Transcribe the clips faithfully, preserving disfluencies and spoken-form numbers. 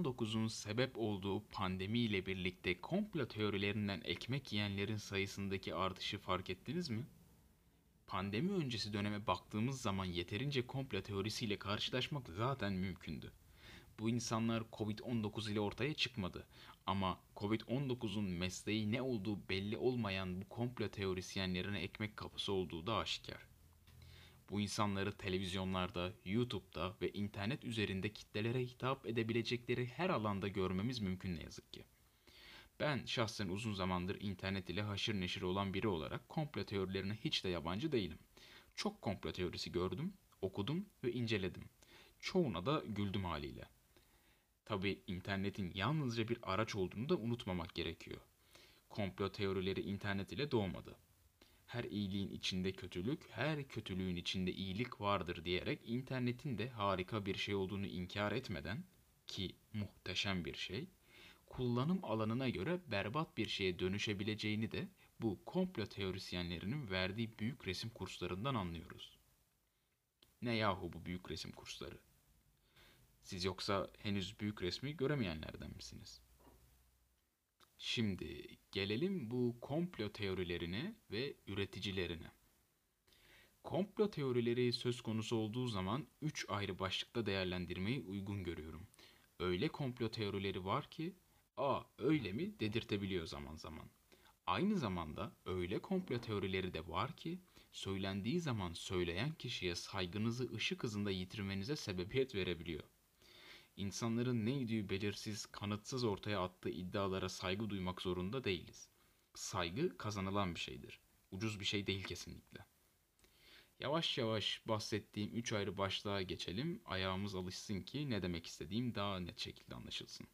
covid on dokuzun sebep olduğu pandemi ile birlikte komplo teorilerinden ekmek yiyenlerin sayısındaki artışı fark ettiniz mi? Pandemi öncesi döneme baktığımız zaman yeterince komplo teorisiyle karşılaşmak zaten mümkündü. Bu insanlar covid on dokuz ile ortaya çıkmadı ama covid on dokuzun mesleği ne olduğu belli olmayan bu komplo teorisyenlerine ekmek kapısı olduğu da aşikar. Bu insanları televizyonlarda, YouTube'da ve internet üzerinde kitlelere hitap edebilecekleri her alanda görmemiz mümkün ne yazık ki. Ben şahsen uzun zamandır internet ile haşır neşir olan biri olarak komplo teorilerine hiç de yabancı değilim. Çok komplo teorisi gördüm, okudum ve inceledim. Çoğuna da güldüm haliyle. Tabii internetin yalnızca bir araç olduğunu da unutmamak gerekiyor. Komplo teorileri internet ile doğmadı. Her iyiliğin içinde kötülük, her kötülüğün içinde iyilik vardır diyerek internetin de harika bir şey olduğunu inkar etmeden, ki muhteşem bir şey, kullanım alanına göre berbat bir şeye dönüşebileceğini de bu komplo teorisyenlerinin verdiği büyük resim kurslarından anlıyoruz. Ne yahu bu büyük resim kursları? Siz yoksa henüz büyük resmi göremeyenlerden misiniz? Şimdi gelelim bu komplo teorilerine ve üreticilerine. Komplo teorileri söz konusu olduğu zaman üç ayrı başlıkta değerlendirmeyi uygun görüyorum. Öyle komplo teorileri var ki, "Aa, öyle mi?" dedirtebiliyor zaman zaman. Aynı zamanda öyle komplo teorileri de var ki, söylendiği zaman söyleyen kişiye saygınızı ışık hızında yitirmenize sebebiyet verebiliyor. İnsanların neydiği belirsiz, kanıtsız ortaya attığı iddialara saygı duymak zorunda değiliz. Saygı kazanılan bir şeydir. Ucuz bir şey değil kesinlikle. Yavaş yavaş bahsettiğim üç ayrı başlığa geçelim. Ayağımız alışsın ki ne demek istediğim daha net şekilde anlaşılsın.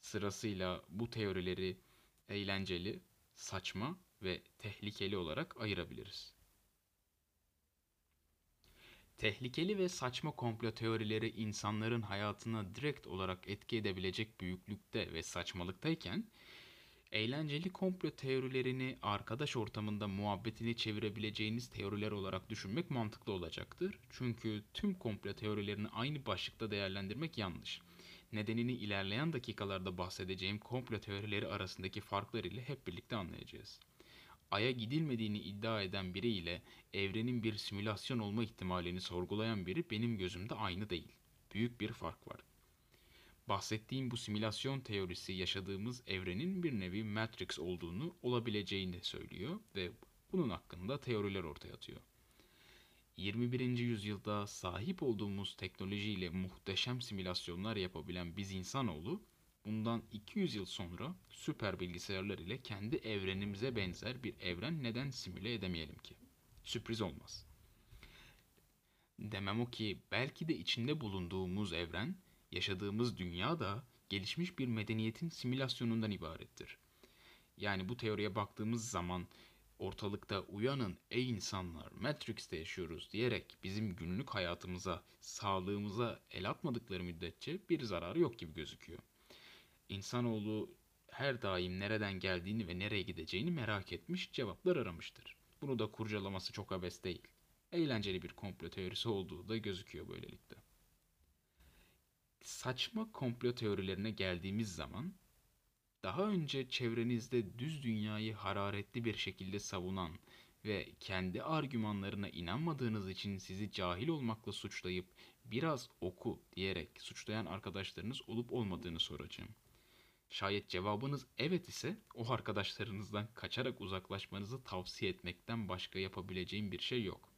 Sırasıyla bu teorileri eğlenceli, saçma ve tehlikeli olarak ayırabiliriz. Tehlikeli ve saçma komplo teorileri insanların hayatına direkt olarak etki edebilecek büyüklükte ve saçmalıktayken, eğlenceli komplo teorilerini arkadaş ortamında muhabbetini çevirebileceğiniz teoriler olarak düşünmek mantıklı olacaktır. Çünkü tüm komplo teorilerini aynı başlıkta değerlendirmek yanlış. Nedenini ilerleyen dakikalarda bahsedeceğim komplo teorileri arasındaki farklar ile hep birlikte anlayacağız. Ay'a gidilmediğini iddia eden biri ile evrenin bir simülasyon olma ihtimalini sorgulayan biri benim gözümde aynı değil. Büyük bir fark var. Bahsettiğim bu simülasyon teorisi yaşadığımız evrenin bir nevi Matrix olduğunu, olabileceğini söylüyor ve bunun hakkında teoriler ortaya atıyor. yirmi birinci yüzyılda sahip olduğumuz teknolojiyle muhteşem simülasyonlar yapabilen biz insanoğlu, bundan iki yüz yıl sonra süper bilgisayarlar ile kendi evrenimize benzer bir evren neden simüle edemeyelim ki? Sürpriz olmaz. Demem o ki belki de içinde bulunduğumuz evren, yaşadığımız dünya da gelişmiş bir medeniyetin simülasyonundan ibarettir. Yani bu teoriye baktığımız zaman ortalıkta "Uyanın ey insanlar, Matrix'te yaşıyoruz" diyerek bizim günlük hayatımıza, sağlığımıza el atmadıkları müddetçe bir zararı yok gibi gözüküyor. İnsanoğlu her daim nereden geldiğini ve nereye gideceğini merak etmiş, cevaplar aramıştır. Bunu da kurcalaması çok abes değil. Eğlenceli bir komplo teorisi olduğu da gözüküyor böylelikle. Saçma komplo teorilerine geldiğimiz zaman, daha önce çevrenizde düz dünyayı hararetli bir şekilde savunan ve kendi argümanlarına inanmadığınız için sizi cahil olmakla suçlayıp "biraz oku" diyerek suçlayan arkadaşlarınız olup olmadığını soracağım. Şayet cevabınız evet ise o arkadaşlarınızdan kaçarak uzaklaşmanızı tavsiye etmekten başka yapabileceğim bir şey yok.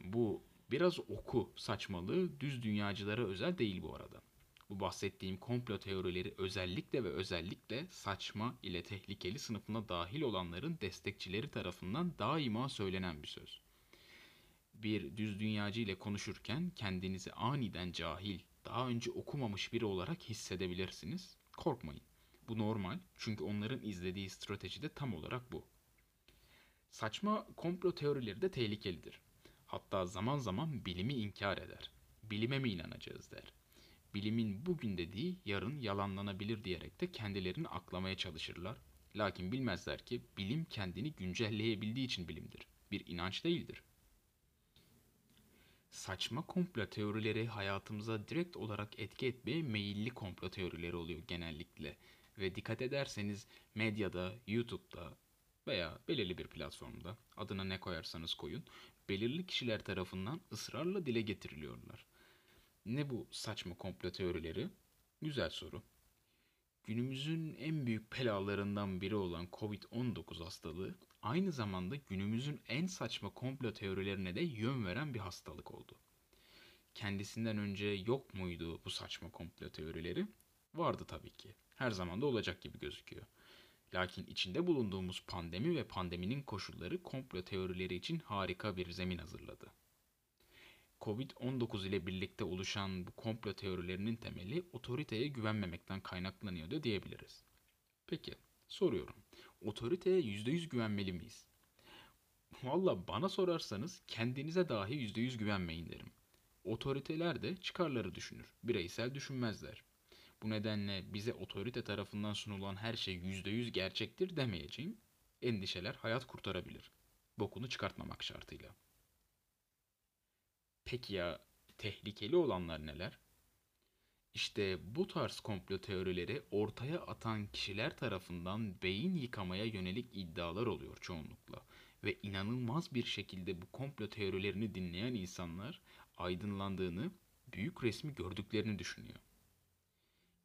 Bu "biraz oku" saçmalığı düz dünyacılara özel değil bu arada. Bu bahsettiğim komplo teorileri özellikle ve özellikle saçma ile tehlikeli sınıfına dahil olanların destekçileri tarafından daima söylenen bir söz. Bir düz dünyacı ile konuşurken kendinizi aniden cahil, daha önce okumamış biri olarak hissedebilirsiniz. Korkmayın. Bu normal çünkü onların izlediği strateji de tam olarak bu. Saçma komplo teorileri de tehlikelidir. Hatta zaman zaman bilimi inkar eder. "Bilime mi inanacağız?" der. Bilimin bugün dediği yarın yalanlanabilir diyerek de kendilerini aklamaya çalışırlar. Lakin bilmezler ki bilim kendini güncelleyebildiği için bilimdir. Bir inanç değildir. saçma komplo teorileri hayatımıza direkt olarak etki etmeye meyilli komplo teorileri oluyor genellikle. Ve dikkat ederseniz medyada, YouTube'da veya belirli bir platformda, adına ne koyarsanız koyun, belirli kişiler tarafından ısrarla dile getiriliyorlar. Ne bu saçma komplo teorileri? Güzel soru. Günümüzün en büyük belalarından biri olan kovid on dokuz hastalığı aynı zamanda günümüzün en saçma komplo teorilerine de yön veren bir hastalık oldu. Kendisinden önce yok muydu bu saçma komplo teorileri? Vardı tabii ki. Her zaman da olacak gibi gözüküyor. Lakin içinde bulunduğumuz pandemi ve pandeminin koşulları komplo teorileri için harika bir zemin hazırladı. kovid on dokuz ile birlikte oluşan bu komplo teorilerinin temeli otoriteye güvenmemekten kaynaklanıyordu diyebiliriz. Peki, soruyorum. Otoriteye yüzde yüz güvenmeli miyiz? Valla bana sorarsanız kendinize dahi yüzde yüz güvenmeyin derim. Otoriteler de çıkarları düşünür, bireysel düşünmezler. Bu nedenle bize otorite tarafından sunulan her şey yüzde yüz gerçektir demeyeceğim. Endişeler hayat kurtarabilir. Bokunu çıkartmamak şartıyla. Peki ya tehlikeli olanlar neler? İşte bu tarz komplo teorileri ortaya atan kişiler tarafından beyin yıkamaya yönelik iddialar oluyor çoğunlukla. Ve inanılmaz bir şekilde bu komplo teorilerini dinleyen insanlar aydınlandığını, büyük resmi gördüklerini düşünüyor.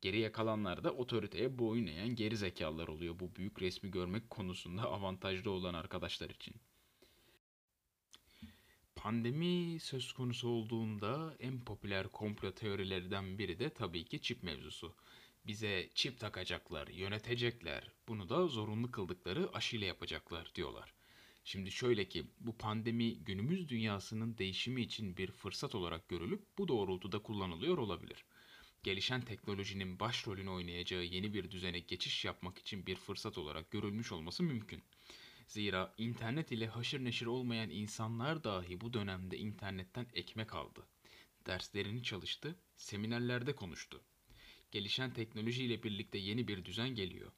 Geriye kalanlar da otoriteye boyun eğen geri zekalılar oluyor bu büyük resmi görmek konusunda avantajlı olan arkadaşlar için. Pandemi söz konusu olduğunda en popüler komplo teorilerden biri de tabii ki çip mevzusu. Bize çip takacaklar, yönetecekler, bunu da zorunlu kıldıkları aşıyla yapacaklar diyorlar. Şimdi şöyle ki bu pandemi günümüz dünyasının değişimi için bir fırsat olarak görülüp bu doğrultuda kullanılıyor olabilir. Gelişen teknolojinin başrolünü oynayacağı yeni bir düzene geçiş yapmak için bir fırsat olarak görülmüş olması mümkün. Zira internet ile haşır neşir olmayan insanlar dahi bu dönemde internetten ekmek aldı. Derslerini çalıştı, seminerlerde konuştu. Gelişen teknoloji ile birlikte yeni bir düzen geliyor.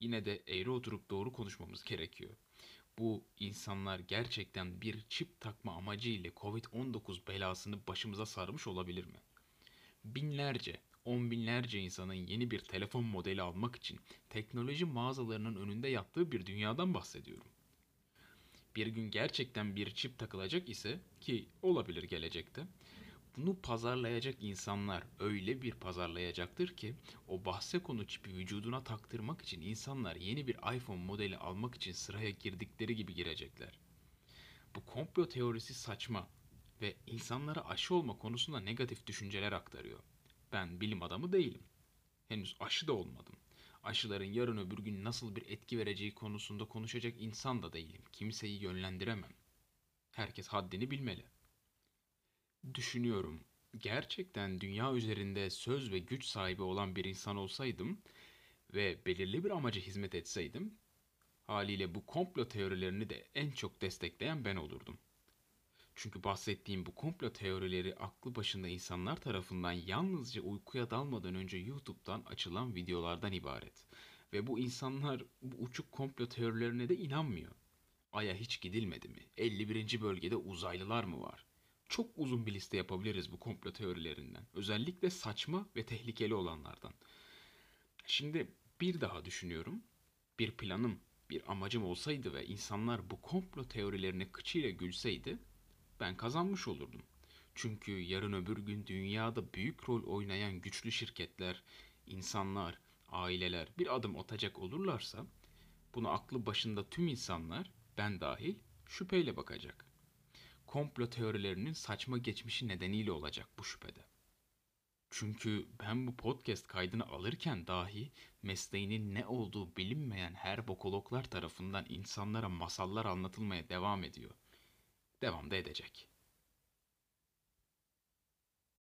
Yine de eğri oturup doğru konuşmamız gerekiyor. Bu insanlar gerçekten bir çip takma amacı ile kovid on dokuz belasını başımıza sarmış olabilir mi? Binlerce, on binlerce insanın yeni bir telefon modeli almak için teknoloji mağazalarının önünde yattığı bir dünyadan bahsediyorum. Bir gün gerçekten bir çip takılacak ise, ki olabilir gelecekte, bunu pazarlayacak insanlar öyle bir pazarlayacaktır ki o bahse konu çipi vücuduna taktırmak için insanlar yeni bir iPhone modeli almak için sıraya girdikleri gibi girecekler. Bu komplo teorisi saçma ve insanlara aşı olma konusunda negatif düşünceler aktarıyor. Ben bilim adamı değilim. Henüz aşı da olmadım. Aşıların yarın öbür gün nasıl bir etki vereceği konusunda konuşacak insan da değilim. Kimseyi yönlendiremem. Herkes haddini bilmeli. Düşünüyorum. Gerçekten dünya üzerinde söz ve güç sahibi olan bir insan olsaydım ve belirli bir amaca hizmet etseydim, haliyle bu komplo teorilerini de en çok destekleyen ben olurdum. Çünkü bahsettiğim bu komplo teorileri aklı başında insanlar tarafından yalnızca uykuya dalmadan önce YouTube'dan açılan videolardan ibaret. Ve bu insanlar bu uçuk komplo teorilerine de inanmıyor. Ay'a hiç gidilmedi mi? elli birinci bölgede uzaylılar mı var? Çok uzun bir liste yapabiliriz bu komplo teorilerinden. Özellikle saçma ve tehlikeli olanlardan. Şimdi bir daha düşünüyorum. Bir planım, bir amacım olsaydı ve insanlar bu komplo teorilerine kıçıyla gülseydi, ben kazanmış olurdum. Çünkü yarın öbür gün dünyada büyük rol oynayan güçlü şirketler, insanlar, aileler bir adım atacak olurlarsa bunu aklı başında tüm insanlar, ben dahil, şüpheyle bakacak. Komplo teorilerinin saçma geçmişi nedeniyle olacak bu şüphede. Çünkü ben bu podcast kaydını alırken dahi mesleğinin ne olduğu bilinmeyen herbokologlar tarafından insanlara masallar anlatılmaya devam ediyor. Devam da edecek.